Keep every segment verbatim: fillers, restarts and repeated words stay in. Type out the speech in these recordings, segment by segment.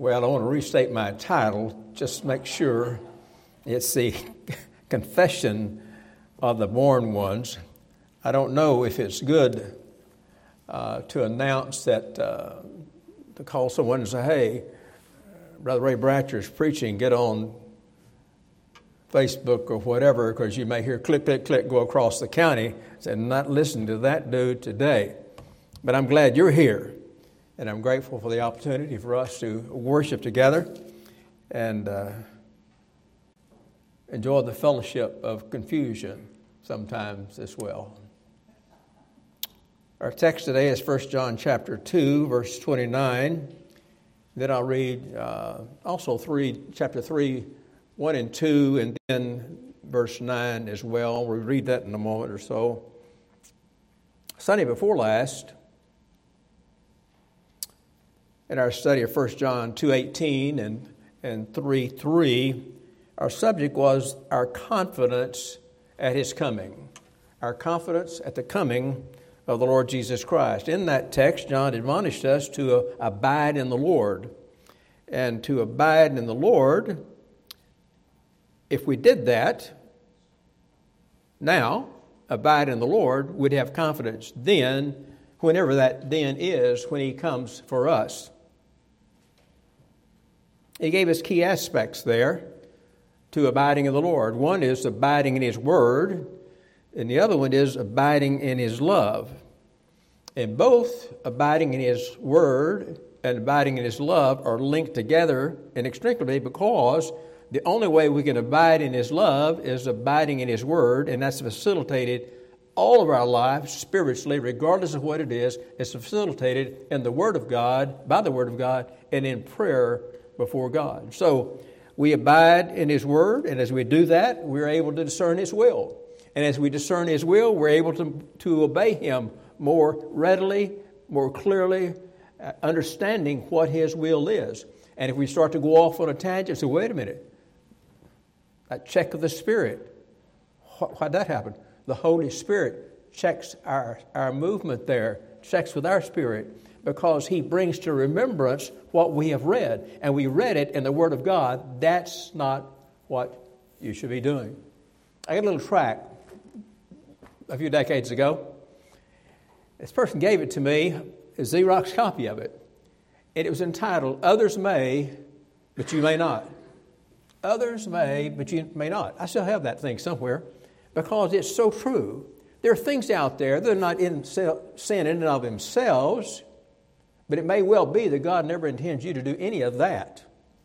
Well, I want to restate my title, just to make sure. It's the Confession of the Born Ones. I don't know if it's good uh, to announce that, uh, to call someone and say, hey, Brother Ray Bratcher's preaching, get on Facebook or whatever, because you may hear click, click, click go across the county. Said, not listening to that dude today. But I'm glad you're here. And I'm grateful for the opportunity for us to worship together and uh, enjoy the fellowship of confusion sometimes as well. Our text today is First John chapter two, verse twenty-nine. Then I'll read uh, also three, chapter three, one and two, and then verse nine as well. We'll read that in a moment or so. Sunday before last, in our study of First John two eighteen and, and three three, our subject was our confidence at his coming. Our confidence at the coming of the Lord Jesus Christ. In that text, John admonished us to uh, abide in the Lord. And to abide in the Lord, if we did that now, abide in the Lord, we'd have confidence then, whenever that then is, when he comes for us. He gave us key aspects there to abiding in the Lord. One is abiding in his word, and the other one is abiding in his love. And both abiding in his word and abiding in his love are linked together inextricably, because the only way we can abide in his love is abiding in his word, and that's facilitated all of our lives spiritually, regardless of what it is. It's facilitated in the Word of God, by the Word of God, and in prayer before God. So we abide in his word, and as we do that, we're able to discern his will. And as we discern his will, we're able to, to obey him more readily, more clearly, uh, understanding what his will is. And if we start to go off on a tangent, say, wait a minute, a check of the Spirit. Why'd that happen? The Holy Spirit checks our, our movement there, checks with our spirit, because he brings to remembrance what we have read, and we read it in the Word of God. That's not what you should be doing. I got a little tract a few decades ago. This person gave it to me, a Xerox copy of it, and it was entitled, Others May, But You May Not. Others may, but you may not. I still have that thing somewhere, because it's so true. There are things out there that are not in sin in and of themselves, but it may well be that God never intends you to do any of that,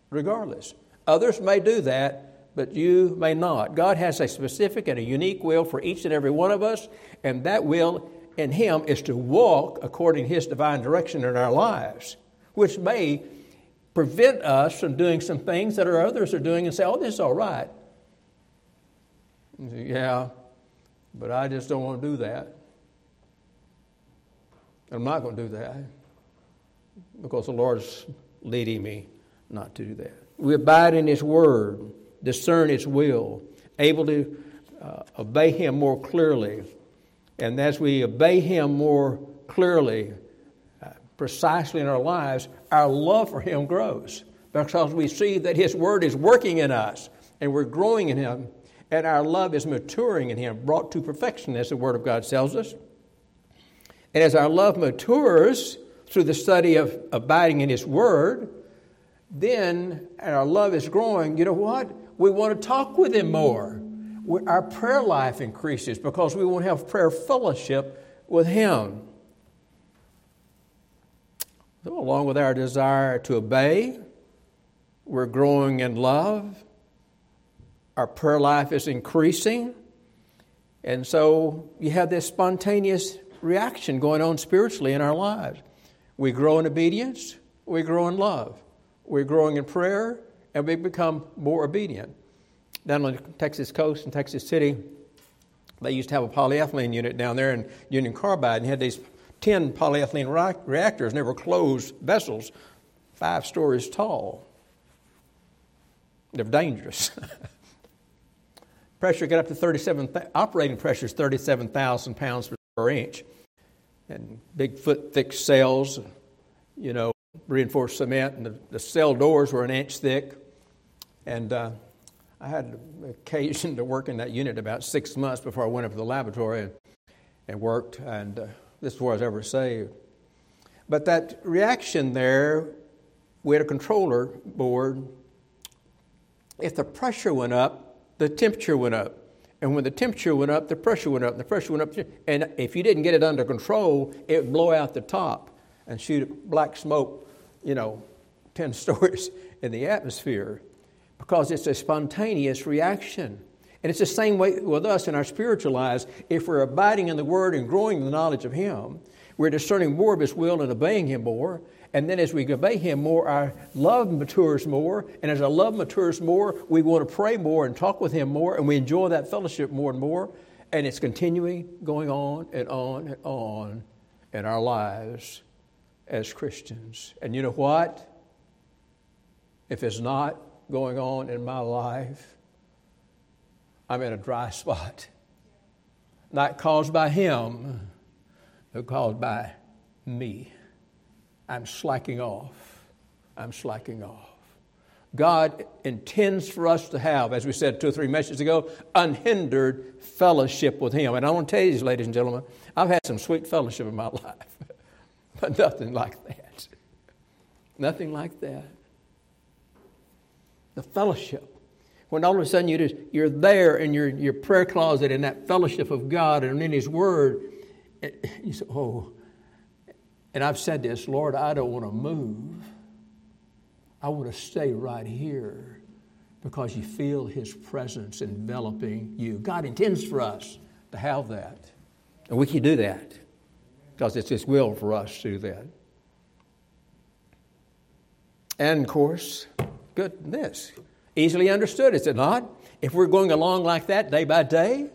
regardless. Others may do that, but you may not. God has a specific and a unique will for each and every one of us, and that will in him is to walk according to his divine direction in our lives, which may prevent us from doing some things that our others are doing and say, oh, this is all right. Yeah, but I just don't want to do that. I'm not going to do that because the Lord's leading me not to do that. We abide in his word, discern his will, able to uh, obey him more clearly. And as we obey him more clearly, uh, precisely in our lives, our love for him grows, because we see that his word is working in us and we're growing in him. And our love is maturing in him, brought to perfection, as the Word of God tells us. And as our love matures through the study of abiding in his Word, then our love is growing. You know what? We want to talk with him more. We, our prayer life increases because we want to have prayer fellowship with him. So along with our desire to obey, we're growing in love. Our prayer life is increasing, and so you have this spontaneous reaction going on spiritually in our lives. We grow in obedience, we grow in love, we're growing in prayer, and we become more obedient. Down on the Texas coast in Texas City, they used to have a polyethylene unit down there in Union Carbide, and had these ten polyethylene reactors, and they were closed vessels, five stories tall. They're dangerous. Pressure got up to thirty-seven. Operating pressure is thirty-seven thousand pounds per inch, and big foot thick cells, you know, reinforced cement, and the, the cell doors were an inch thick. And uh, I had occasion to work in that unit about six months before I went up to the laboratory and, and worked. And uh, this is where I was ever saved. But that reaction there, we had a controller board. If the pressure went up, the temperature went up. And when the temperature went up, the pressure went up, and the pressure went up. And if you didn't get it under control, it would blow out the top and shoot black smoke, you know, ten stories in the atmosphere, because it's a spontaneous reaction. And it's the same way with us in our spiritual lives. If we're abiding in the Word and growing in the knowledge of Him, we're discerning more of His will and obeying Him more. And then as we obey Him more, our love matures more. And as our love matures more, we want to pray more and talk with Him more. And we enjoy that fellowship more and more. And it's continuing going on and on and on in our lives as Christians. And you know what? If it's not going on in my life, I'm in a dry spot. Not caused by Him, but caused by me. I'm slacking off. I'm slacking off. God intends for us to have, as we said two or three messages ago, unhindered fellowship with Him. And I want to tell you this, ladies and gentlemen, I've had some sweet fellowship in my life, but nothing like that. Nothing like that. The fellowship. When all of a sudden you just, you're there in your, your prayer closet in that fellowship of God and in His Word, it, you say, oh, and I've said this, Lord, I don't want to move. I want to stay right here, because you feel His presence enveloping you. God intends for us to have that. And we can do that because it's His will for us to do that. And, of course, goodness, easily understood, is it not? If we're going along like that day by day,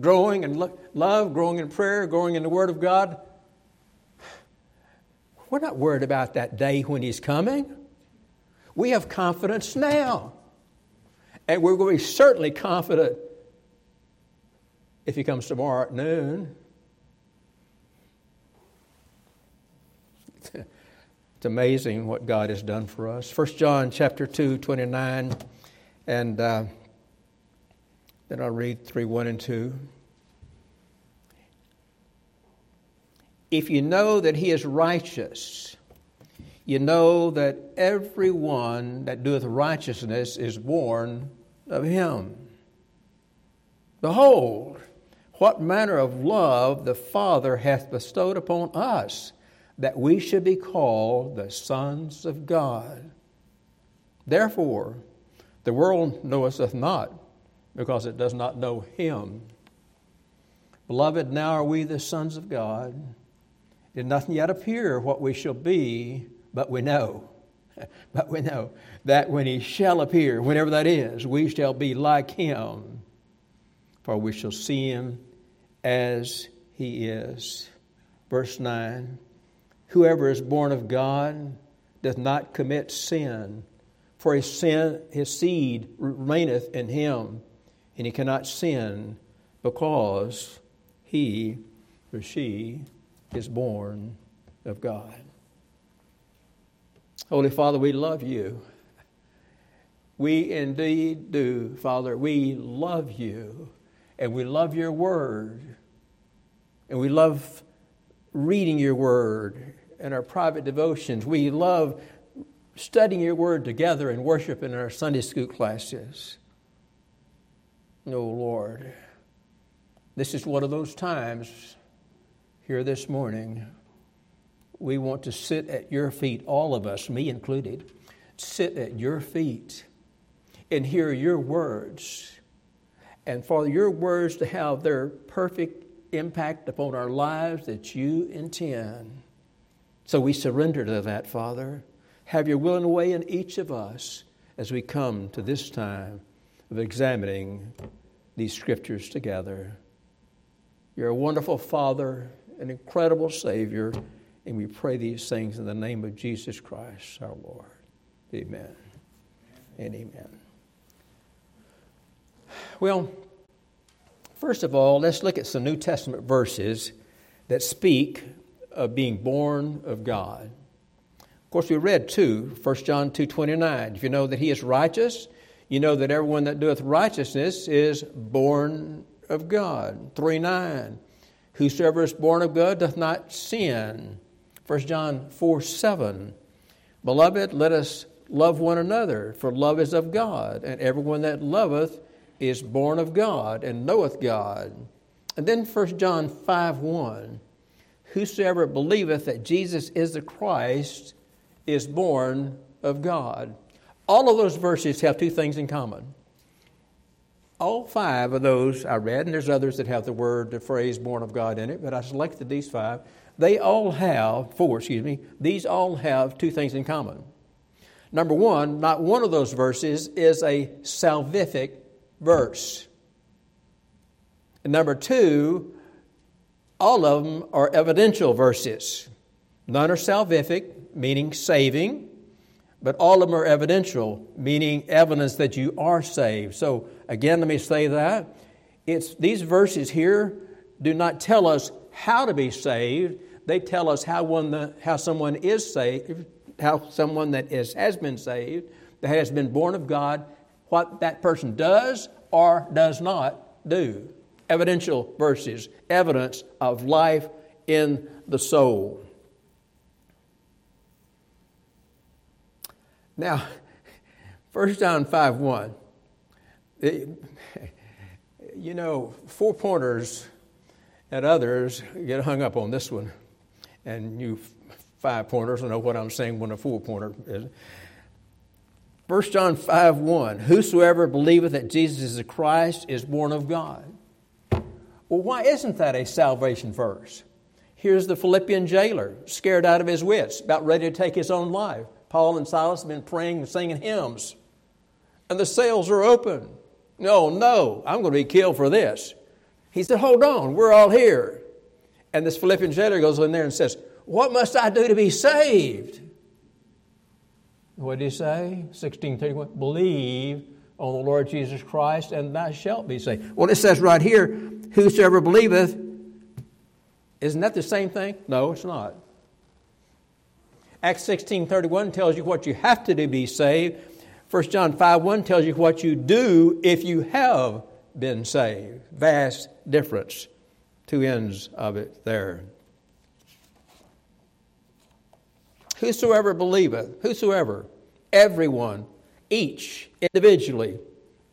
growing in lo- love, growing in prayer, growing in the Word of God, we're not worried about that day when He's coming. We have confidence now. And we're going to be certainly confident if He comes tomorrow at noon. It's amazing what God has done for us. First John chapter two, twenty-nine, and uh, then I'll read three, one, and two. If you know that He is righteous, you know that everyone that doeth righteousness is born of Him. Behold, what manner of love the Father hath bestowed upon us, that we should be called the sons of God. Therefore, the world knoweth us not, because it does not know Him. Beloved, now are we the sons of God. Did nothing yet appear what we shall be, but we know, but we know that when He shall appear, whenever that is, we shall be like Him, for we shall see Him as He is. Verse nine, whoever is born of God doth not commit sin, for his, sin, his seed remaineth in him, and he cannot sin because he or she is born of God. Holy Father, we love You. We indeed do, Father. We love You, and we love Your Word, and we love reading Your Word in our private devotions. We love studying Your Word together and worship in our Sunday school classes. Oh, Lord, this is one of those times here this morning. We want to sit at Your feet, all of us, me included, sit at Your feet and hear Your words. And for Your words to have their perfect impact upon our lives that You intend. So we surrender to that, Father. Have Your will and way in each of us as we come to this time of examining these Scriptures together. You're a wonderful Father, an incredible Savior, and we pray these things in the name of Jesus Christ, our Lord. Amen and amen. Well, first of all, let's look at some New Testament verses that speak of being born of God. Of course, we read two, First John two twenty-nine. If you know that he is righteous, you know that everyone that doeth righteousness is born of God. three nine. Whosoever is born of God doth not sin. First John four seven. Beloved, let us love one another, for love is of God, and everyone that loveth is born of God and knoweth God. And then First John five one. Whosoever believeth that Jesus is the Christ is born of God. All of those verses have two things in common. All five of those I read, and there's others that have the word, the phrase born of God in it, but I selected these five. They all have, four, excuse me, these all have two things in common. Number one, not one of those verses is a salvific verse. And number two, all of them are evidential verses. None are salvific, meaning saving, but all of them are evidential, meaning evidence that you are saved. So again, let me say that. It's these verses here do not tell us how to be saved. They tell us how one the, how someone is saved, how someone that is has been saved, that has been born of God, what that person does or does not do. Evidential verses, evidence of life in the soul. Now, First John five one, you know, four-pointers and others get hung up on this one, and you five-pointers will know what I'm saying when a four-pointer is. First John five one, whosoever believeth that Jesus is the Christ is born of God. Well, why isn't that a salvation verse? Here's the Philippian jailer, scared out of his wits, about ready to take his own life. Paul and Silas have been praying and singing hymns, and the sails are open. No, no, I'm going to be killed for this. He said, hold on, we're all here. And this Philippian jailer goes in there and says, what must I do to be saved? What did he say? sixteen thirty-one, believe on the Lord Jesus Christ and thou shalt be saved. Well, it says right here, whosoever believeth, isn't that the same thing? No, it's not. Acts sixteen thirty-one tells you what you have to do to be saved. First John five one tells you what you do if you have been saved. Vast difference. Two ends of it there. Whosoever believeth, whosoever, everyone, each individually,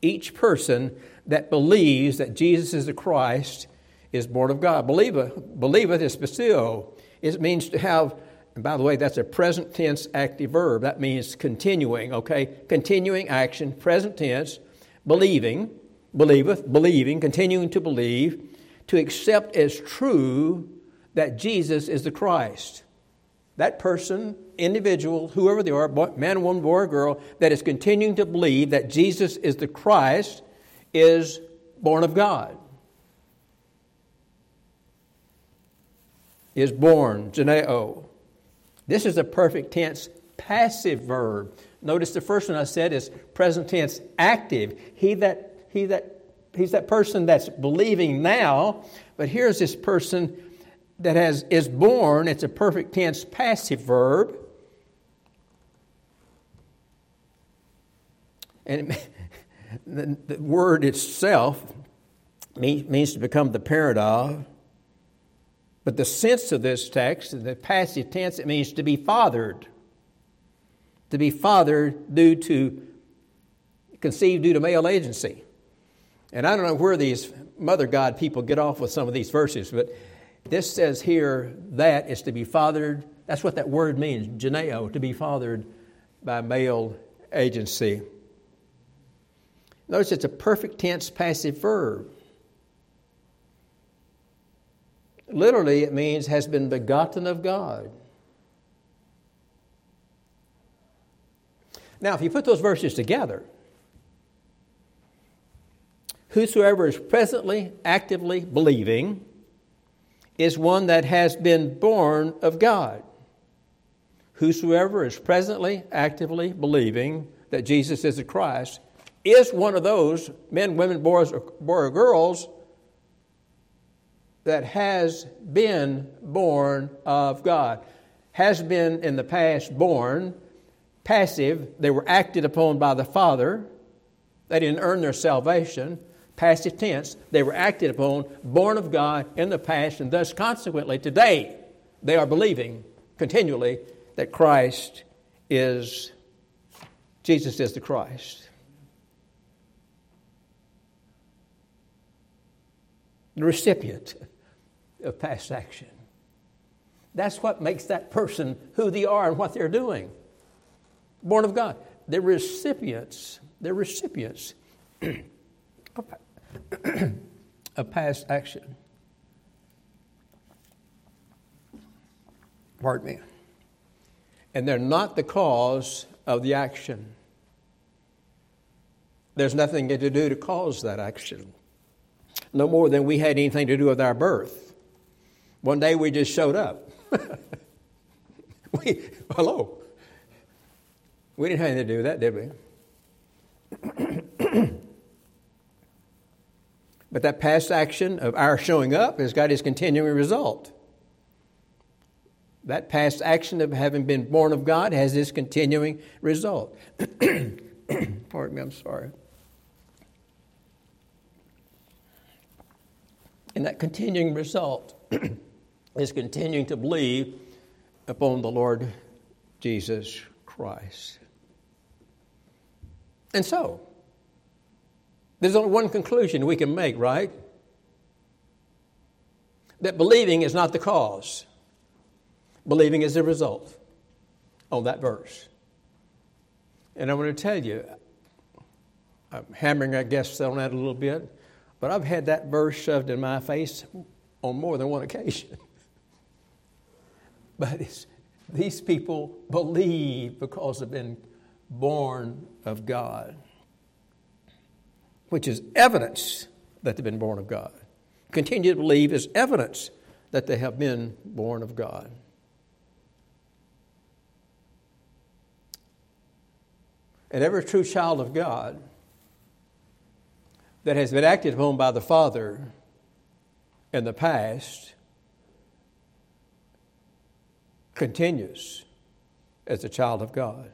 each person that believes that Jesus is the Christ is born of God. Believeth, believeth is spesio. It means to have, and by the way, that's a present tense active verb. That means continuing, okay? Continuing action, present tense, believing, believeth, believing, continuing to believe, to accept as true that Jesus is the Christ. That person, individual, whoever they are, boy, man, woman, boy, or girl, that is continuing to believe that Jesus is the Christ is born of God. Is born, geneo. This is a perfect tense passive verb. Notice the first one I said is present tense active. He that, he that, he's that person that's believing now, but here's this person that has is born. It's a perfect tense passive verb. And it, the, the word itself mean, means to become the parent of. But the sense of this text, the passive tense, it means to be fathered. To be fathered due to, conceived due to male agency. And I don't know where these Mother God people get off with some of these verses, but this says here that is to be fathered. That's what that word means, geneo, to be fathered by male agency. Notice it's a perfect tense passive verb. Literally, it means has been begotten of God. Now, if you put those verses together, whosoever is presently, actively believing is one that has been born of God. Whosoever is presently, actively believing that Jesus is the Christ is one of those men, women, boys, or, boy, or girls that has been born of God. has been in the past born passive. They were acted upon by the Father. They didn't earn their salvation. Passive tense. They were acted upon, born of God in the past, and thus consequently today they are believing continually that Christ is, Jesus is the Christ. The recipient of past action. That's what makes that person who they are and what they're doing. Born of God. They're recipients. They're recipients of past action. Pardon me. And they're not the cause of the action. There's nothing to do to cause that action. No more than we had anything to do with our birth. One day we just showed up. we, hello. We didn't have anything to do with that, did we? But that past action of our showing up has got its continuing result. That past action of having been born of God has its continuing result. Pardon me, I'm sorry. And that continuing result is continuing to believe upon the Lord Jesus Christ. And so, there's only one conclusion we can make, right? That believing is not the cause. Believing is the result on that verse. And I want to tell you, I'm hammering, I guess, on that a little bit. But I've had that verse shoved in my face on more than one occasion. But it's, these people believe because they've been born of God, which is evidence that they've been born of God. Continue to believe is evidence that they have been born of God. And every true child of God that has been acted upon by the Father in the past continues as a child of God.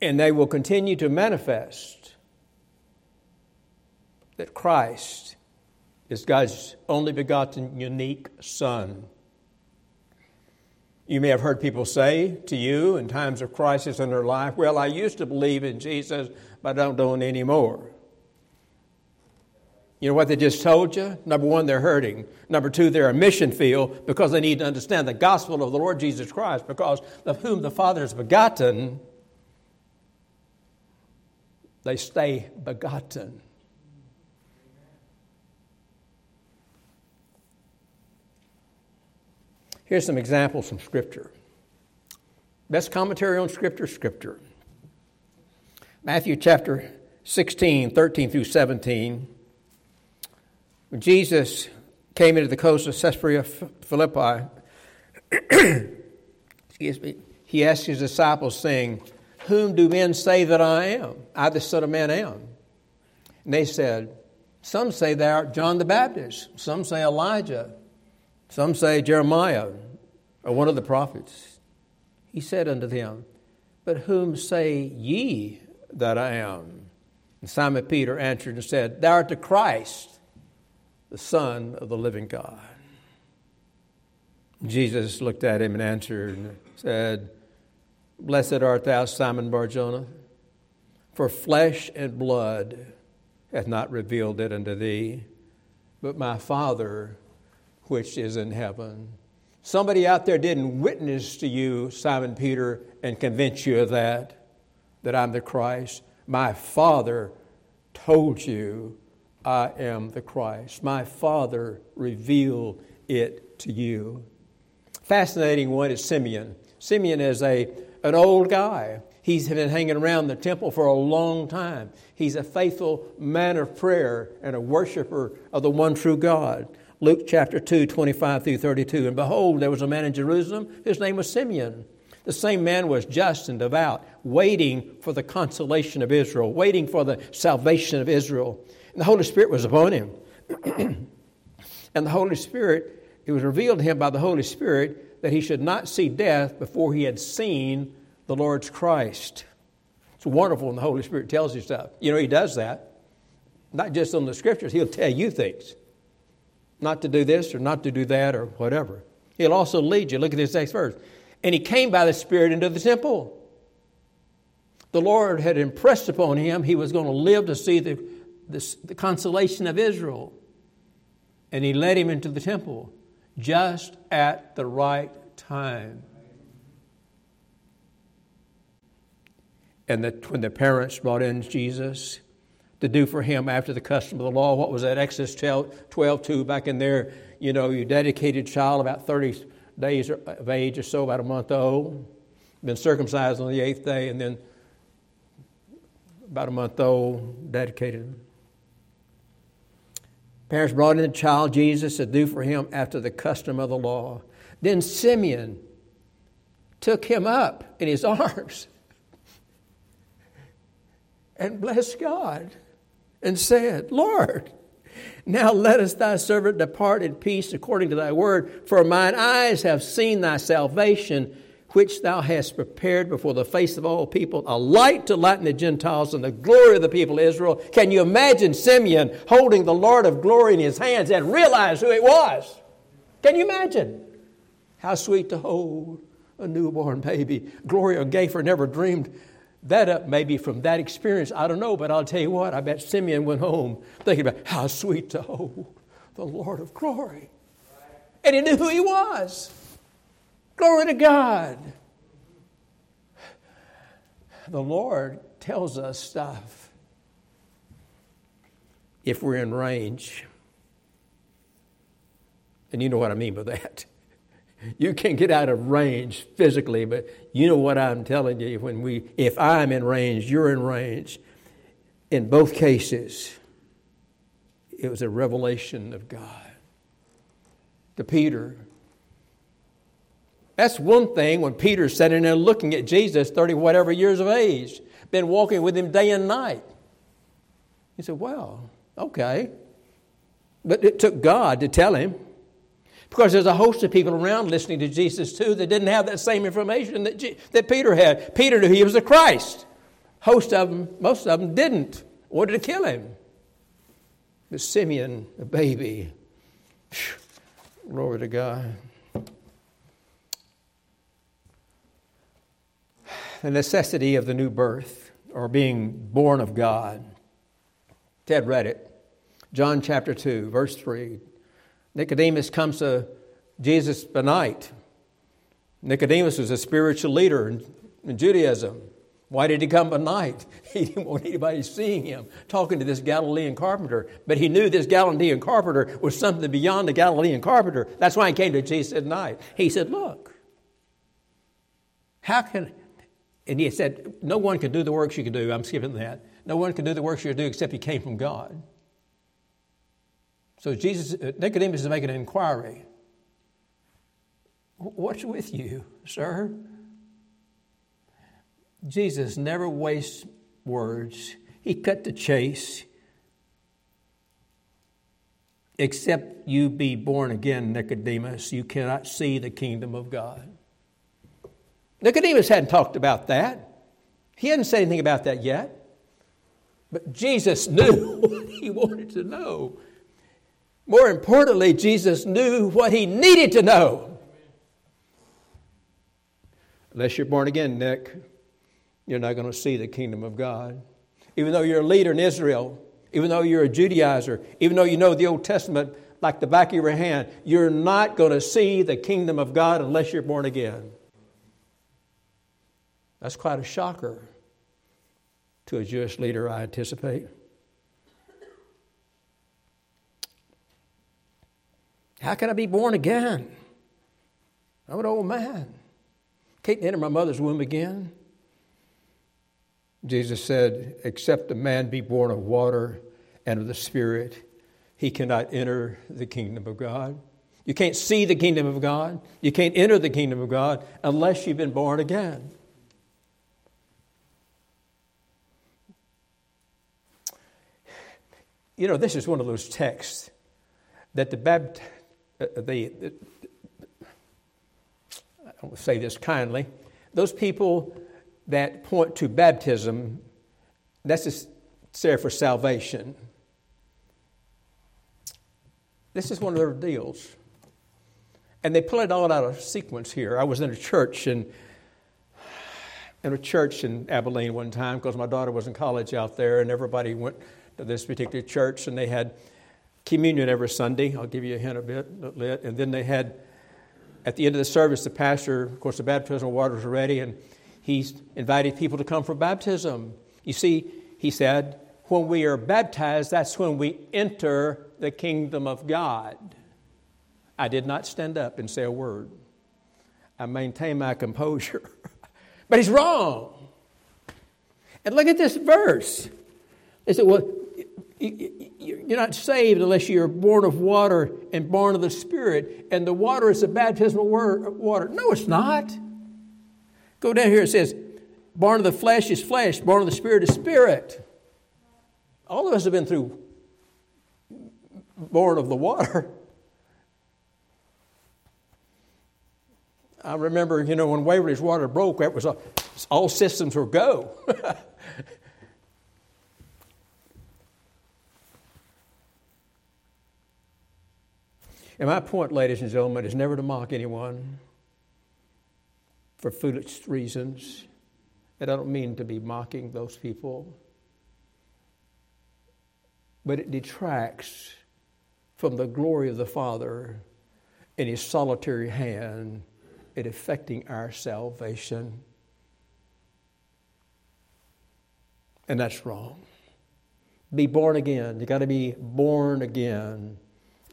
And they will continue to manifest that Christ is God's only begotten, unique Son. You may have heard people say to you in times of crisis in their life, well, I used to believe in Jesus, but I don't do it anymore. You know what they just told you? Number one, they're hurting. Number two, they're a mission field because they need to understand the gospel of the Lord Jesus Christ, because of whom the Father is begotten, they stay begotten. Here's some examples from Scripture. Best commentary on Scripture, Scripture. Matthew chapter sixteen, thirteen through seventeen. When Jesus came into the coast of Caesarea Philippi, excuse me, he asked his disciples, saying, "Whom do men say that I am? I, the Son of Man, am." And they said, "Some say thou art John the Baptist. Some say Elijah. Some say Jeremiah, or one of the prophets." He said unto them, "But whom say ye that I am?" And Simon Peter answered and said, "Thou art the Christ, the Son of the living God." Jesus looked at him and answered and said, "Blessed art thou, Simon Bar-jona, for flesh and blood hath not revealed it unto thee, but my Father which is in heaven." Somebody out there didn't witness to you, Simon Peter, and convince you of that, that I'm the Christ. My Father told you I am the Christ. My Father revealed it to you. Fascinating one is Simeon. Simeon is a, an old guy. He's been hanging around the temple for a long time. He's a faithful man of prayer and a worshiper of the one true God. Luke chapter two, twenty-five through thirty-two. "And behold, there was a man in Jerusalem whose name was Simeon. The same man was just and devout, waiting for the consolation of Israel," waiting for the salvation of Israel. "And the Holy Spirit was upon him." And the Holy Spirit it was revealed to him by the Holy Spirit that he should not see death before he had seen the Lord's Christ. It's wonderful when the Holy Spirit tells you stuff. You know, he does that. Not just on the Scriptures. He'll tell you things. Not to do this or not to do that or whatever. He'll also lead you. Look at this next verse. And he came by the Spirit into the temple. The Lord had impressed upon him he was going to live to see the, the, the consolation of Israel. And he led him into the temple just at the right time. And the, when the parents brought in Jesus to do for him after the custom of the law, what was that, Exodus twelve two back in there? You know, you dedicated child about thirty days of age or so, about a month old, been circumcised on the eighth day, and then about a month old, dedicated. Parents brought in the child Jesus to do for him after the custom of the law. Then Simeon took him up in his arms and blessed God and said, Lord, now lettest thy servant depart in peace according to thy word, for mine eyes have seen thy salvation, which thou hast prepared before the face of all people, a light to lighten the Gentiles and the glory of the people of Israel. Can you imagine Simeon holding the Lord of glory in his hands and realize who it was? Can you imagine? How sweet to hold a newborn baby. Gloria Gaither never dreamed that up maybe from that experience. I don't know, but I'll tell you what, I bet Simeon went home thinking about how sweet to hold the Lord of glory. And he knew who he was. Glory to God. The Lord tells us stuff if we're in range. And you know what I mean by that. You can't get out of range physically, but you know what I'm telling you. When we, if I'm in range, you're in range. In both cases, it was a revelation of God to Peter. That's one thing when Peter's sitting there looking at Jesus, thirty-whatever years of age, been walking with him day and night. He said, wow, okay. But it took God to tell him. Because there's a host of people around listening to Jesus too that didn't have that same information that, Je- that Peter had. Peter knew he was the Christ. Host of them, most of them didn't. Wanted to kill him. But Simeon, the baby. Phew, glory to God. The necessity of the new birth or being born of God. Ted read it. John chapter two, verse three. Nicodemus comes to Jesus by night. Nicodemus was a spiritual leader in, in Judaism. Why did he come by night? He didn't want anybody seeing him, talking to this Galilean carpenter. But he knew this Galilean carpenter was something beyond the Galilean carpenter. That's why he came to Jesus at night. He said, look, how can... And he said, no one can do the works you can do. I'm skipping that. No one can do the works you can do except he came from God. So Jesus, Nicodemus is making an inquiry. What's with you, sir? Jesus never wastes words. He cut the chase. Except you be born again, Nicodemus, you cannot see the kingdom of God. Nicodemus hadn't talked about that. He hadn't said anything about that yet. But Jesus knew what he wanted to know. More importantly, Jesus knew what he needed to know. Unless you're born again, Nick, you're not going to see the kingdom of God. Even though you're a leader in Israel, even though you're a Judaizer, even though you know the Old Testament like the back of your hand, you're not going to see the kingdom of God unless you're born again. That's quite a shocker to a Jewish leader, I anticipate. How can I be born again? I'm an old man. Can't enter my mother's womb again. Jesus said, except a man be born of water and of the Spirit, he cannot enter the kingdom of God. You can't see the kingdom of God. You can't enter the kingdom of God unless you've been born again. You know, this is one of those texts that the Baptist the, the I don't say this kindly, those people that point to baptism, that's necessary for salvation. This is one of their deals. And they pull it all out of sequence here. I was in a church in, in a church in Abilene one time because my daughter was in college out there, and everybody went to this particular church, and they had communion every Sunday. I'll give you a hint a bit. And then they had, at the end of the service, the pastor, of course, the baptismal waters are ready, and he invited people to come for baptism. You see, he said, when we are baptized, that's when we enter the kingdom of God. I did not stand up and say a word. I maintained my composure. But he's wrong. And look at this verse. It said, well, you're not saved unless you're born of water and born of the Spirit. And the water is the baptismal water. No, it's not. Go down here. It says, born of the flesh is flesh. Born of the Spirit is spirit. All of us have been through born of the water. I remember, you know, when Waverly's water broke, that was all, all systems were go. And my point, ladies and gentlemen, is never to mock anyone for foolish reasons. And I don't mean to be mocking those people. But it detracts from the glory of the Father in His solitary hand. It affecting our salvation. And that's wrong. Be born again. You got to be born again.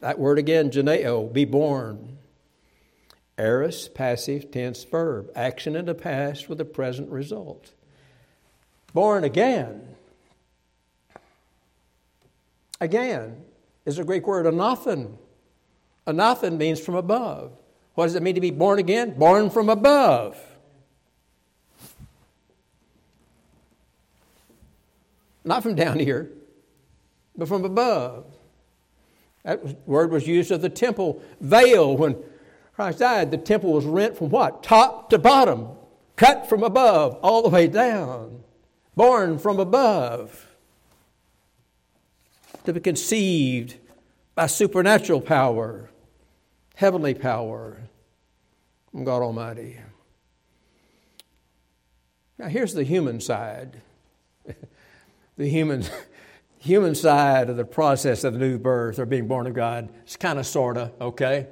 That word again, geneo, be born. Aorist, passive tense verb. Action in the past with a present result. Born again. Again is a Greek word, anathen. Anathen means from above. What does it mean to be born again? Born from above. Not from down here, but from above. That word was used of the temple veil. When Christ died, the temple was rent from what? Top to bottom. Cut from above, all the way down. Born from above. To be conceived by supernatural power. Heavenly power from God Almighty. Now here's the human side. The human, human side of the process of the new birth or being born of God. It's kind of sort of, okay?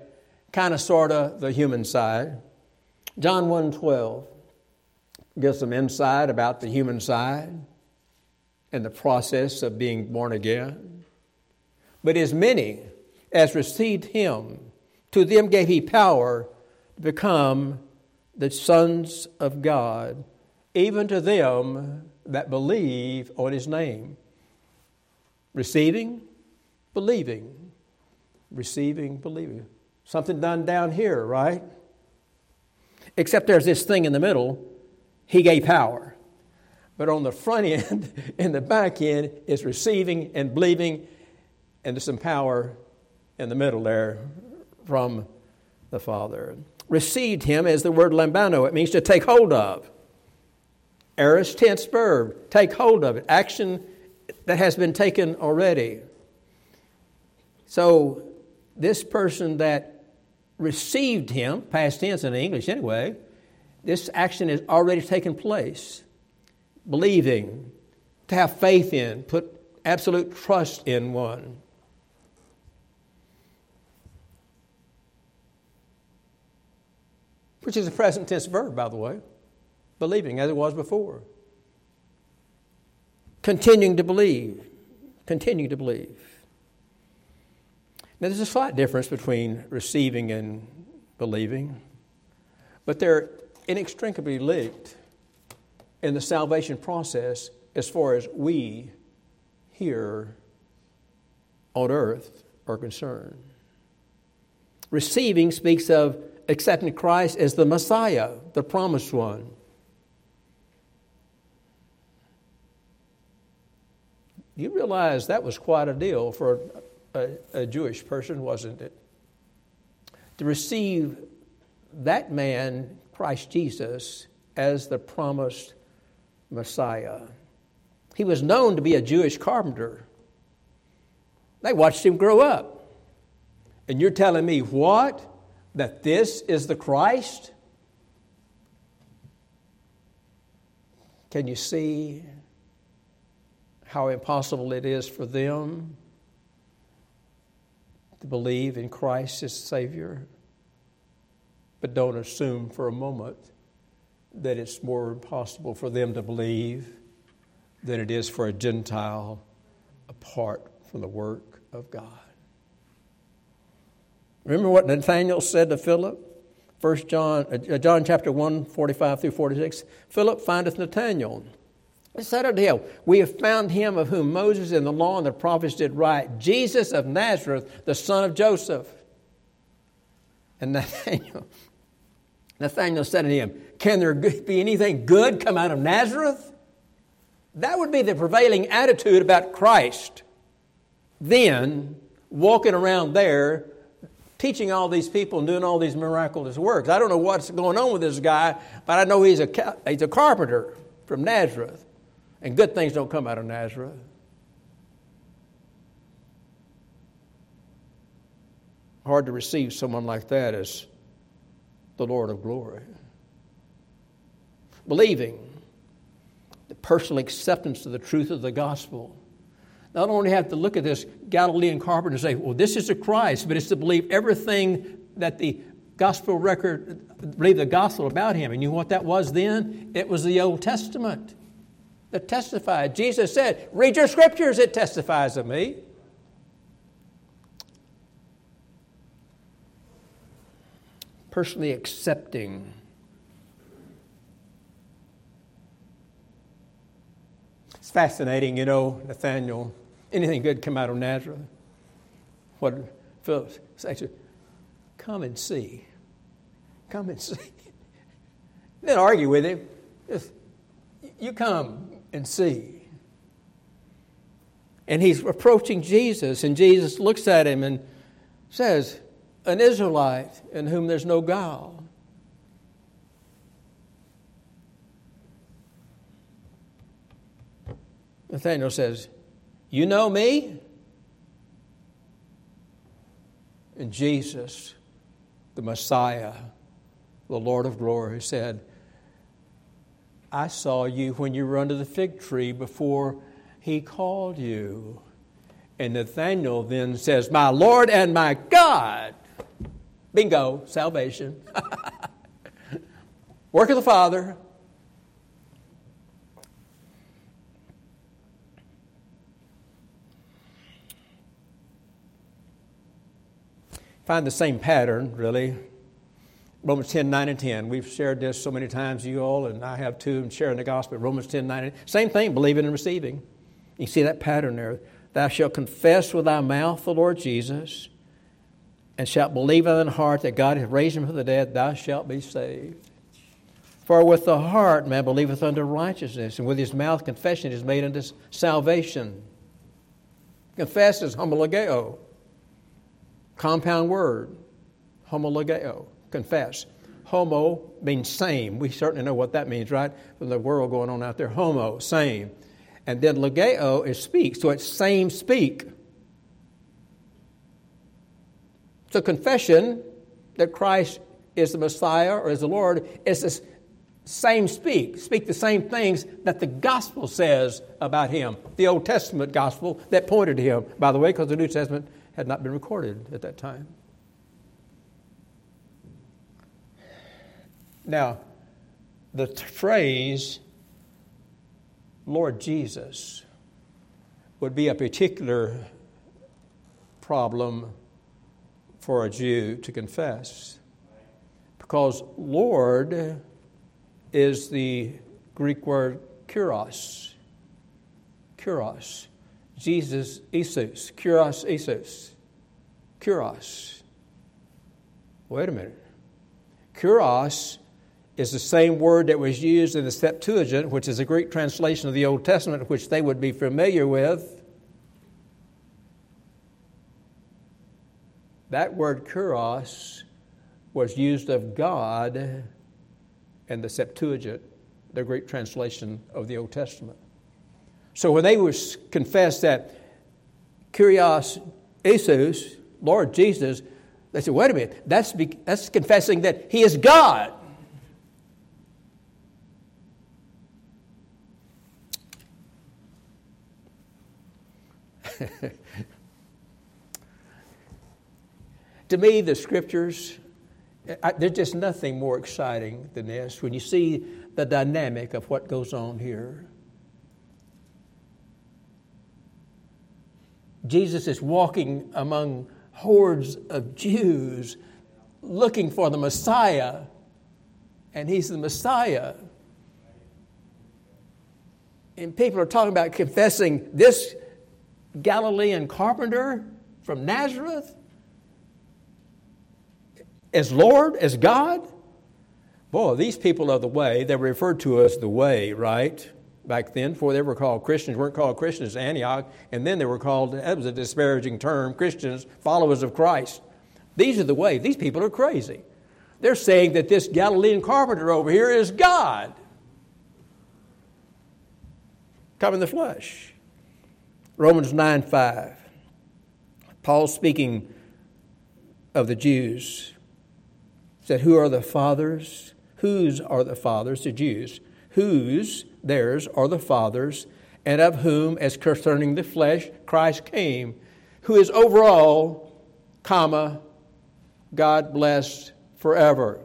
Kind of sort of the human side. John one twelve gives some insight about the human side and the process of being born again. But as many as received Him, to them gave He power to become the sons of God, even to them that believe on His name. Receiving, believing. Receiving, believing. Something done down here, right? Except there's this thing in the middle. He gave power. But on the front end and the back end is receiving and believing. And there's some power in the middle there. From the Father. Received Him as the word lambano. It means to take hold of. Aorist tense verb. Take hold of it. Action that has been taken already. So this person that received Him, past tense in English anyway, this action has already taken place. Believing. To have faith in. Put absolute trust in one. Which is a present tense verb, by the way. Believing as it was before. Continuing to believe. Continue to believe. Now, there's a slight difference between receiving and believing. But they're inextricably linked in the salvation process as far as we here on earth are concerned. Receiving speaks of accepting Christ as the Messiah, the promised one. You realize that was quite a deal for a, a, a Jewish person, wasn't it? to receive that man, Christ Jesus, as the promised Messiah. He was known to be a Jewish carpenter. They watched him grow up. And you're telling me what? That this is the Christ? Can you see how impossible it is for them to believe in Christ as Savior? But don't assume for a moment that it's more impossible for them to believe than it is for a Gentile apart from the work of God. Remember what Nathanael said to Philip? First John, uh, John chapter one, forty-five through forty-six. Philip findeth Nathanael. It said unto him, we have found him of whom Moses in the law and the prophets did write, Jesus of Nazareth, the son of Joseph. And Nathanael, Nathanael said unto him, can there be anything good come out of Nazareth? That would be the prevailing attitude about Christ. Then, walking around there, teaching all these people and doing all these miraculous works. I don't know what's going on with this guy, but I know he's a, he's a carpenter from Nazareth. And good things don't come out of Nazareth. Hard to receive someone like that as the Lord of glory. Believing, the personal acceptance of the truth of the gospel. Not only have to look at this Galilean carpenter and say, well, this is the Christ, but it's to believe everything that the gospel record, believe the gospel about him. And you know what that was then? It was the Old Testament that testified. Jesus said, read your scriptures, it testifies of me. Personally accepting. It's fascinating, you know, Nathanael, anything good come out of Nazareth? What Philip said, come and see. Come and see. Then argue with him. Just, you come and see. And he's approaching Jesus, and Jesus looks at him and says, an Israelite in whom there's no guile. Nathanael says, you know me? And Jesus, the Messiah, the Lord of glory, said, I saw you when you were under the fig tree before he called you. And Nathanael then says, my Lord and my God. Bingo, salvation. Work of the Father. Find the same pattern, really. Romans ten, nine, and ten. We've shared this so many times, you all, and I have too, and sharing the gospel. Romans ten, nine, and ten. Same thing, believing and receiving. You see that pattern there. Thou shalt confess with thy mouth the Lord Jesus, and shalt believe in thine heart that God hath raised him from the dead, thou shalt be saved. For with the heart man believeth unto righteousness, and with his mouth confession is made unto salvation. Confess is homologeo, compound word, homologeo, confess. Homo means same. We certainly know what that means, right? With the world going on out there, homo, same. And then logeo is speak, so it's same speak. So confession that Christ is the Messiah or is the Lord is the same speak. Speak the same things that the gospel says about him. The Old Testament gospel that pointed to him, by the way, because the New Testament had not been recorded at that time. Now, the t- phrase Lord Jesus would be a particular problem for a Jew to confess, because Lord is the Greek word kyrios, kyrios, Jesus, Isus, kyrios, Isus, kyrios. Wait a minute. Kyrios is the same word that was used in the Septuagint, which is a Greek translation of the Old Testament, which they would be familiar with. That word kyrios was used of God and the Septuagint, the Greek translation of the Old Testament. So when they was confessed that Kyrios Jesus, Lord Jesus, they said, wait a minute, that's be, that's confessing that he is God. To me, the scriptures, I, there's just nothing more exciting than this when you see the dynamic of what goes on here. Jesus is walking among hordes of Jews looking for the Messiah, and he's the Messiah. And people are talking about confessing this Galilean carpenter from Nazareth as Lord, as God. Boy, these people are the way. They were referred to as the way, right? Back then, before they were called Christians, weren't called Christians at Antioch, and then they were called, that was a disparaging term, Christians, followers of Christ. These are the way. These people are crazy. They're saying that this Galilean carpenter over here is God, come in the flesh. Romans nine five. Paul, speaking of the Jews, said, who are the fathers? Whose are the fathers? The Jews. Whose, theirs, are the fathers, and of whom, as concerning the flesh, Christ came, who is over all, comma, God blessed forever.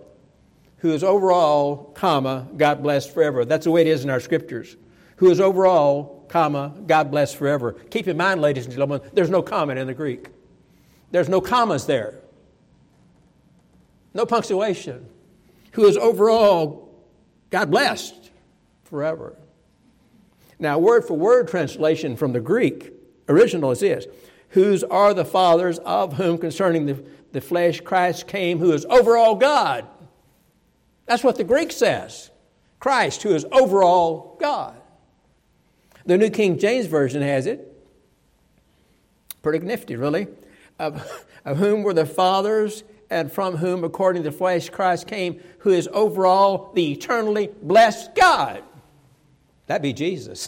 Who is over all, comma, God blessed forever. That's the way it is in our scriptures. Who is over all, comma, God blessed forever. Keep in mind, ladies and gentlemen, there's no comment in the Greek. There's no commas there. No punctuation. Who is over all, God blessed forever. Now, word for word translation from the Greek original is this: whose are the fathers, of whom concerning the, the flesh Christ came, who is over all God. That's what the Greek says. Christ, who is over all God. The New King James Version has it. Pretty nifty, really. Of, of whom were the fathers, and from whom, according to the flesh, Christ came, who is over all, the eternally blessed God. That'd be Jesus.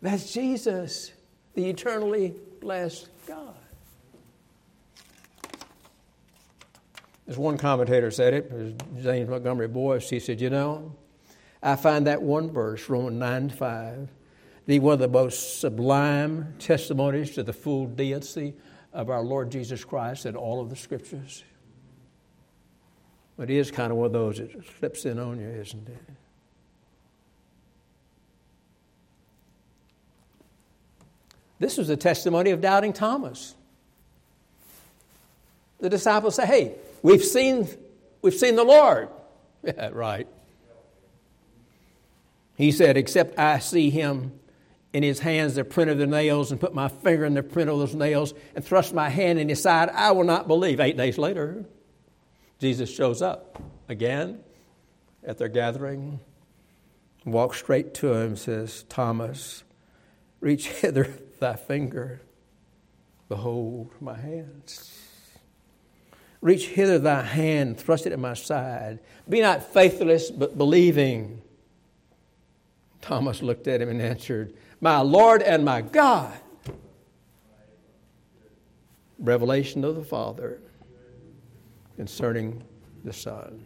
That's Jesus, the eternally blessed God. As one commentator said it, it was James Montgomery Boyce, he said, you know, I find that one verse, Romans nine five, the one of the most sublime testimonies to the full deity of our Lord Jesus Christ in all of the scriptures. But it is kind of one of those that slips in on you, isn't it? This was the testimony of doubting Thomas. The disciples say, hey, we've seen, we've seen the Lord. Yeah, right. He said, except I see him in his hands the print of the nails, and put my finger in the print of those nails, and thrust my hand in his side, I will not believe. Eight days later, Jesus shows up again at their gathering, walks straight to him and says, Thomas, reach hither thy finger, behold my hands. Reach hither thy hand, thrust it at my side. Be not faithless, but believing. Thomas looked at him and answered, my Lord and my God. Revelation of the Father concerning the Son.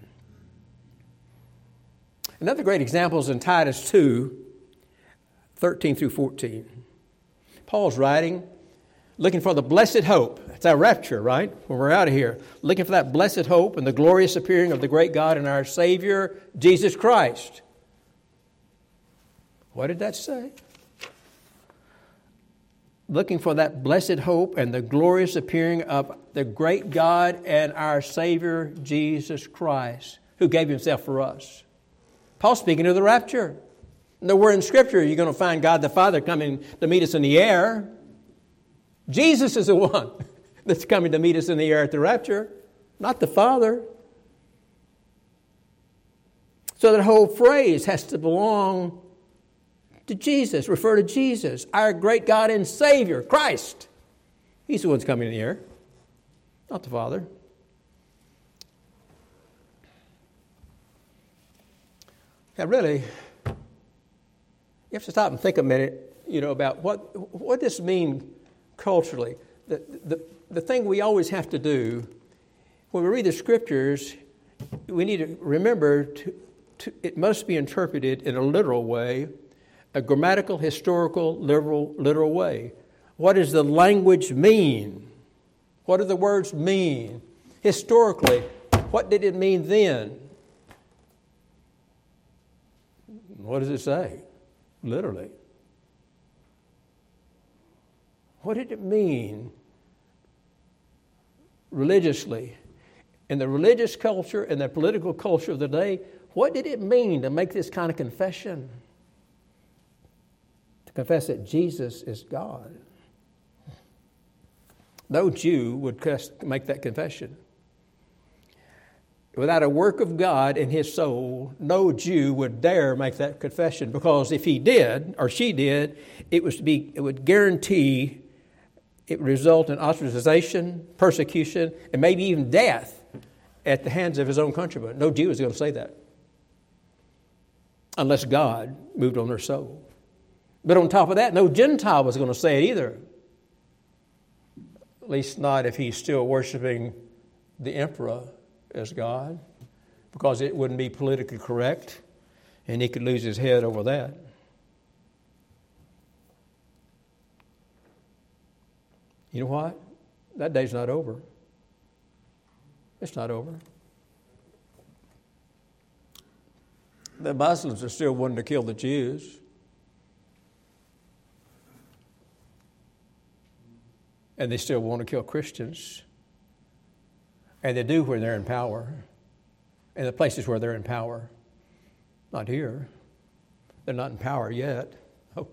Another great example is in Titus two, thirteen through fourteen. Paul's writing, looking for the blessed hope. It's our rapture, right? When we're out of here. Looking for that blessed hope and the glorious appearing of the great God and our Savior, Jesus Christ. What did that say? Looking for that blessed hope and the glorious appearing of the great God and our Savior, Jesus Christ, who gave himself for us. Paul's speaking of the rapture. Nowhere in Scripture you're going to find God the Father coming to meet us in the air. Jesus is the one that's coming to meet us in the air at the rapture, not the Father. So that whole phrase has to belong to Jesus, refer to Jesus, our great God and Savior, Christ. He's the one that's coming in the air, not the Father. And really, you have to stop and think a minute, you know, about what what does this mean culturally. The, the, the thing we always have to do when we read the Scriptures, we need to remember to, to, it must be interpreted in a literal way, a grammatical, historical, literal, literal way. What does the language mean? What do the words mean? Historically, what did it mean then? What does it say? Literally. What did it mean religiously? In the religious culture and the political culture of the day, what did it mean to make this kind of confession? To confess that Jesus is God. No Jew would make that confession. Without a work of God in his soul, no Jew would dare make that confession, because if he did, or she did, it was to be, it would guarantee it would result in ostracization, persecution, and maybe even death at the hands of his own countrymen. No Jew is going to say that unless God moved on their soul. But on top of that, no Gentile was going to say it either. At least not if he's still worshiping the emperor as God, because it wouldn't be politically correct, and he could lose his head over that. You know what? That day's not over. It's not over. The Muslims are still wanting to kill the Jews. And they still want to kill Christians. And they do when they're in power. And the places where they're in power. Not here. They're not in power yet. Oh.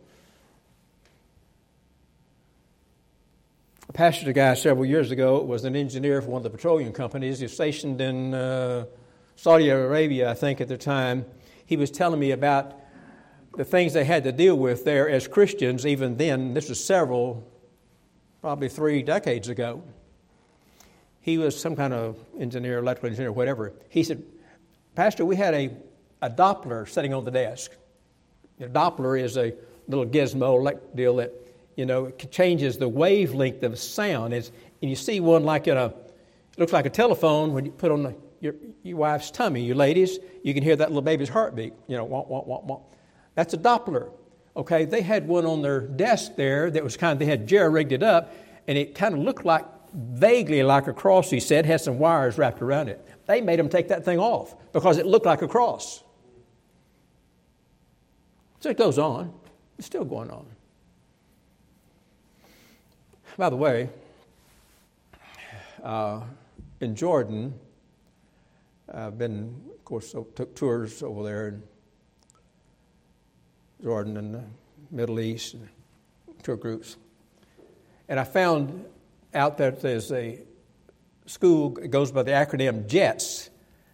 I pastored a guy several years ago, was an engineer for one of the petroleum companies. He was stationed in uh, Saudi Arabia, I think, at the time. He was telling me about the things they had to deal with there as Christians, even then. This was several probably three decades ago. He was some kind of engineer, electrical engineer, whatever. He said, Pastor, we had a, a Doppler sitting on the desk. A Doppler is a little gizmo like deal that, you know, it changes the wavelength of sound. It's, and you see one like in a, it looks like a telephone when you put on the, your, your wife's tummy, you ladies, you can hear that little baby's heartbeat, you know, womp, womp, womp, womp. That's a Doppler. Okay, they had one on their desk there that was kind of, they had jerry-rigged it up, and it kind of looked like, vaguely like a cross, he said, had some wires wrapped around it. They made them take that thing off because it looked like a cross. So it goes on. It's still going on. By the way, uh, in Jordan, I've been, of course, took tours over there and Jordan and the Middle East, and tour groups. And I found out that there's a school, it goes by the acronym JETS,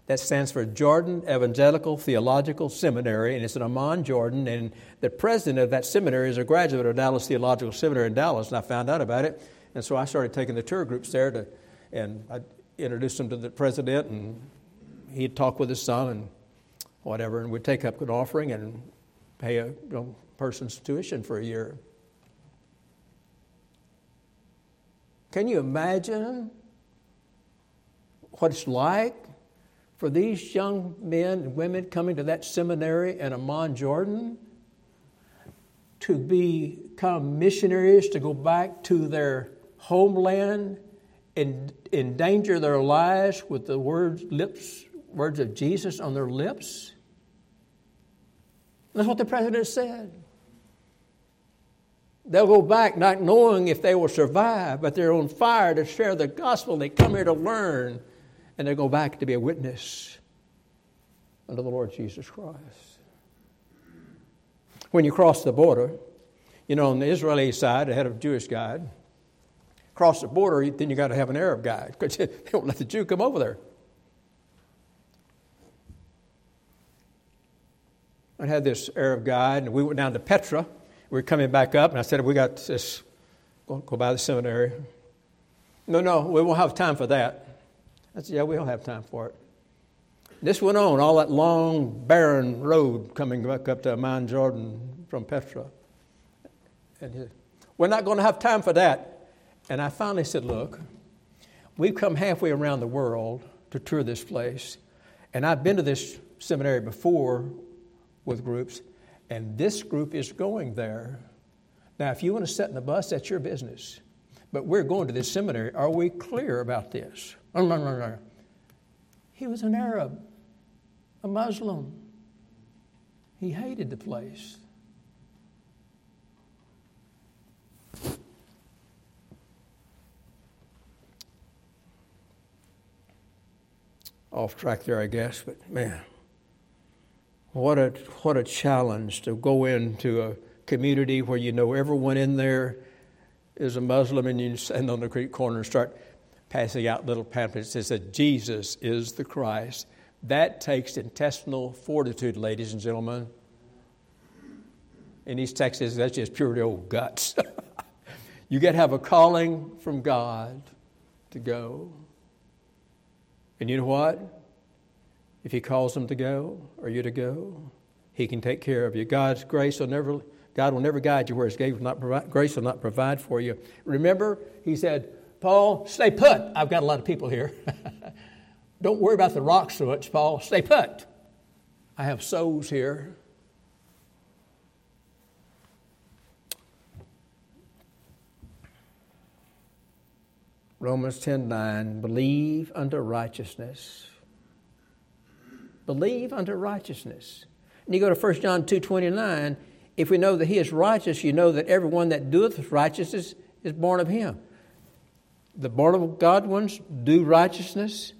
that stands for Jordan Evangelical Theological Seminary, and it's in Amman, Jordan, and the president of that seminary is a graduate of Dallas Theological Seminary in Dallas, and I found out about it, and so I started taking the tour groups there, to, and I introduced them to the president, and he'd talk with his son and whatever, and we'd take up an offering and pay a you know, person's tuition for a year. Can you imagine what it's like for these young men and women coming to that seminary in Amman, Jordan, to become missionaries, to go back to their homeland and endanger their lives with the words, lips, words of Jesus on their lips? That's what the president said. They'll go back not knowing if they will survive, but they're on fire to share the gospel. They come here to learn, and they go back to be a witness unto the Lord Jesus Christ. When you cross the border, you know, on the Israeli side, they had a Jewish guide. Cross the border, then you got to have an Arab guide, because they won't let the Jew come over there. I had this Arab guide, and we went down to Petra. We were coming back up, and I said, we got this, go by the seminary. No, no, we won't have time for that. I said, yeah, we'll have time for it. This went on, all that long, barren road coming back up to Amman, Jordan, from Petra. And he said, we're not going to have time for that. And I finally said, look, we've come halfway around the world to tour this place. And I've been to this seminary before with groups, and this group is going there. Now, if you want to sit in the bus, that's your business. But we're going to this seminary. Are we clear about this? No, no, no, no. He was an Arab, a Muslim. He hated the place. Off track there, I guess, but man, what a what a challenge to go into a community where you know everyone in there is a Muslim, and you stand on the creek corner and start passing out little pamphlets that said Jesus is the Christ. That takes intestinal fortitude, ladies and gentlemen. In East Texas, that's just purely old guts. You got to have a calling from God to go. And you know what? If he calls them to go, or you to go, he can take care of you. God's grace will never, God will never guide you where his grace will not provide, grace will not provide for you. Remember, he said, Paul, stay put. I've got a lot of people here. Don't worry about the rocks so much, Paul. Stay put. I have souls here. Romans ten nine, believe unto righteousness. Believe unto righteousness. And you go to First John two twenty-nine, if we know that he is righteous, you know that everyone that doeth righteousness is born of him. The born of God ones do righteousness,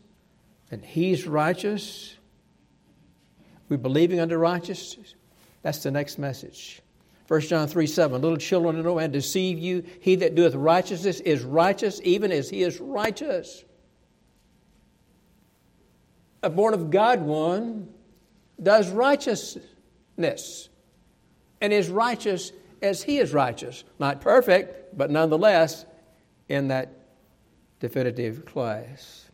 and he's righteous. We're believing unto righteousness. That's the next message. First John three seven, little children, know and deceive you. He that doeth righteousness is righteous, even as he is righteous. A born of God one does righteousness and is righteous as he is righteous. Not perfect, but nonetheless in that definitive class.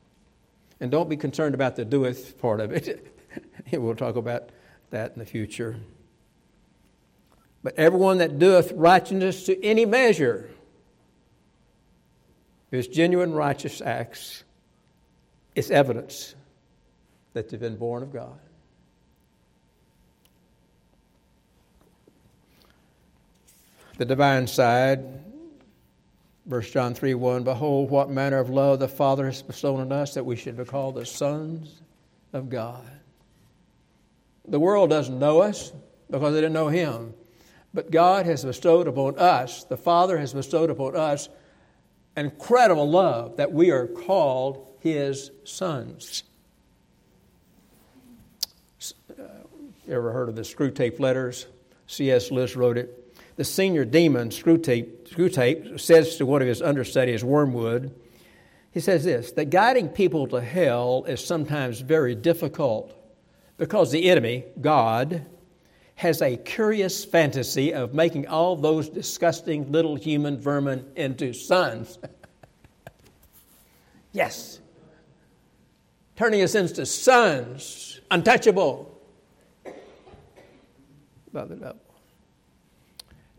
And don't be concerned about the doeth part of it. We'll talk about that in the future. But everyone that doeth righteousness to any measure is genuine righteous acts. It's evidence that they've been born of God. The divine side, First John three one, behold, what manner of love the Father has bestowed on us that we should be called the sons of God. The world doesn't know us because they didn't know him. But God has bestowed upon us, the Father has bestowed upon us incredible love that we are called his sons. Uh, ever heard of the Screwtape Letters? C S Lewis wrote it. The senior demon, Screwtape, Screwtape, says to one of his understudies, Wormwood, he says this, that guiding people to hell is sometimes very difficult because the enemy, God, has a curious fantasy of making all those disgusting little human vermin into sons. Yes. Turning us into sons, untouchable by the devil.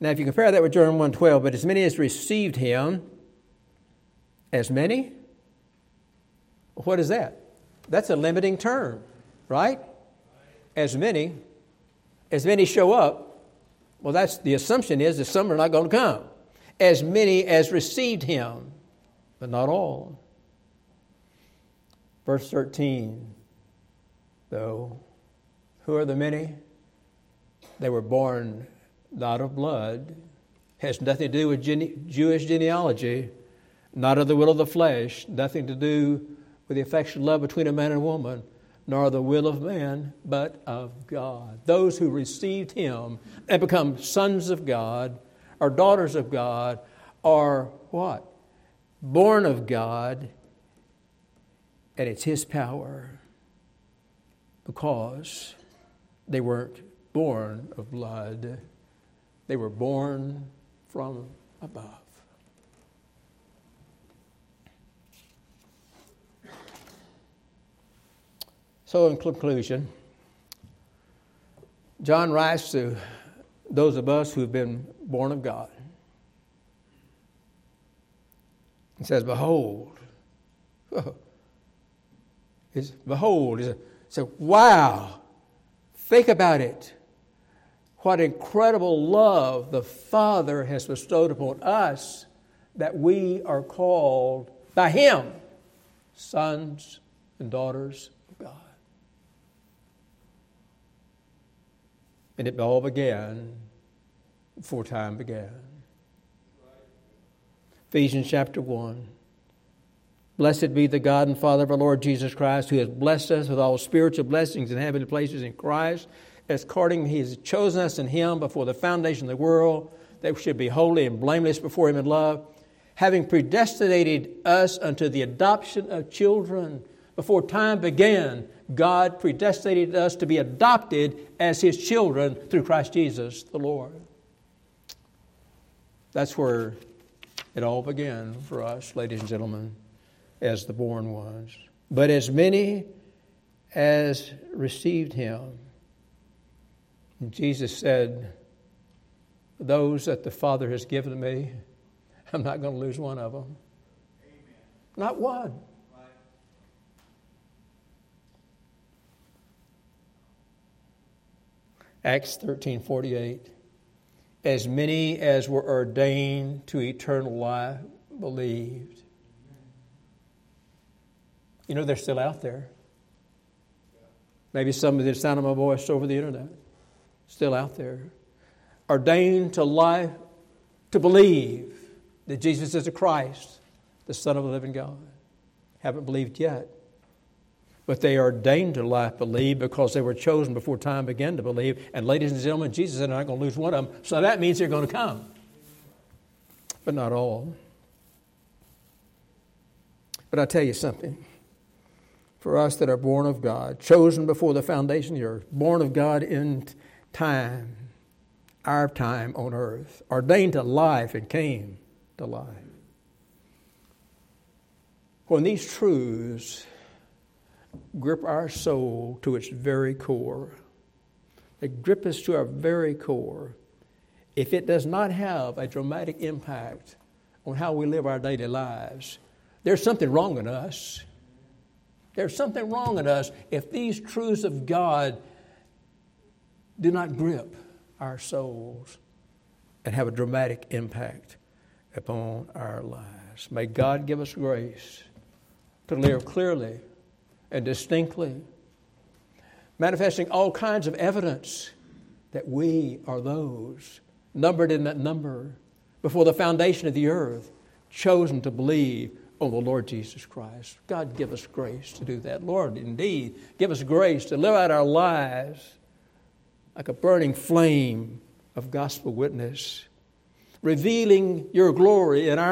Now, if you compare that with John one twelve, but as many as received him, as many? What is that? That's a limiting term, right? As many... As many show up, well, that's the assumption is that some are not going to come. As many as received him, but not all. Verse thirteen, though, who are the many? They were born not of blood, has nothing to do with gene- Jewish genealogy, not of the will of the flesh, nothing to do with the affection of love between a man and a woman, nor the will of man, but of God. Those who received him and become sons of God, or daughters of God, are what? Born of God, and it's his power because they weren't born of blood. They were born from above. So in conclusion, John writes to those of us who've been born of God. He says, behold. It's, behold. It's a, it's a, wow. Think about it. What incredible love the Father has bestowed upon us that we are called by Him sons and daughters of God. And it all began before time began. Ephesians chapter one. Blessed be the God and Father of our Lord Jesus Christ, who has blessed us with all spiritual blessings in heavenly places in Christ, as according He has chosen us in Him before the foundation of the world, that we should be holy and blameless before Him in love, having predestinated us unto the adoption of children. Before time began, God predestinated us to be adopted as His children through Christ Jesus the Lord. That's where it all began for us, ladies and gentlemen, as the born ones. But as many as received Him, and Jesus said, those that the Father has given me, I'm not going to lose one of them. Amen. Not one. Right. Acts thirteen forty-eight. As many as were ordained to eternal life believed. You know, they're still out there. Maybe some of the sound of my voice over the internet. Still out there. Ordained to life to believe that Jesus is the Christ, the Son of the living God. Haven't believed yet. But they are ordained to life believe because they were chosen before time began to believe. And ladies and gentlemen, Jesus said, I'm not going to lose one of them. So that means they're going to come. But not all. But I'll tell you something. For us that are born of God, chosen before the foundation of the earth, born of God in time, our time on earth, ordained to life and came to life. When these truths grip our soul to its very core, they grip us to our very core, if it does not have a dramatic impact on how we live our daily lives, there's something wrong in us. There's something wrong in us if these truths of God do not grip our souls and have a dramatic impact upon our lives. May God give us grace to live clearly and distinctly, manifesting all kinds of evidence that we are those numbered in that number before the foundation of the earth, chosen to believe on the Lord Jesus Christ. God, give us grace to do that. Lord, indeed, give us grace to live out our lives like a burning flame of gospel witness, revealing your glory in our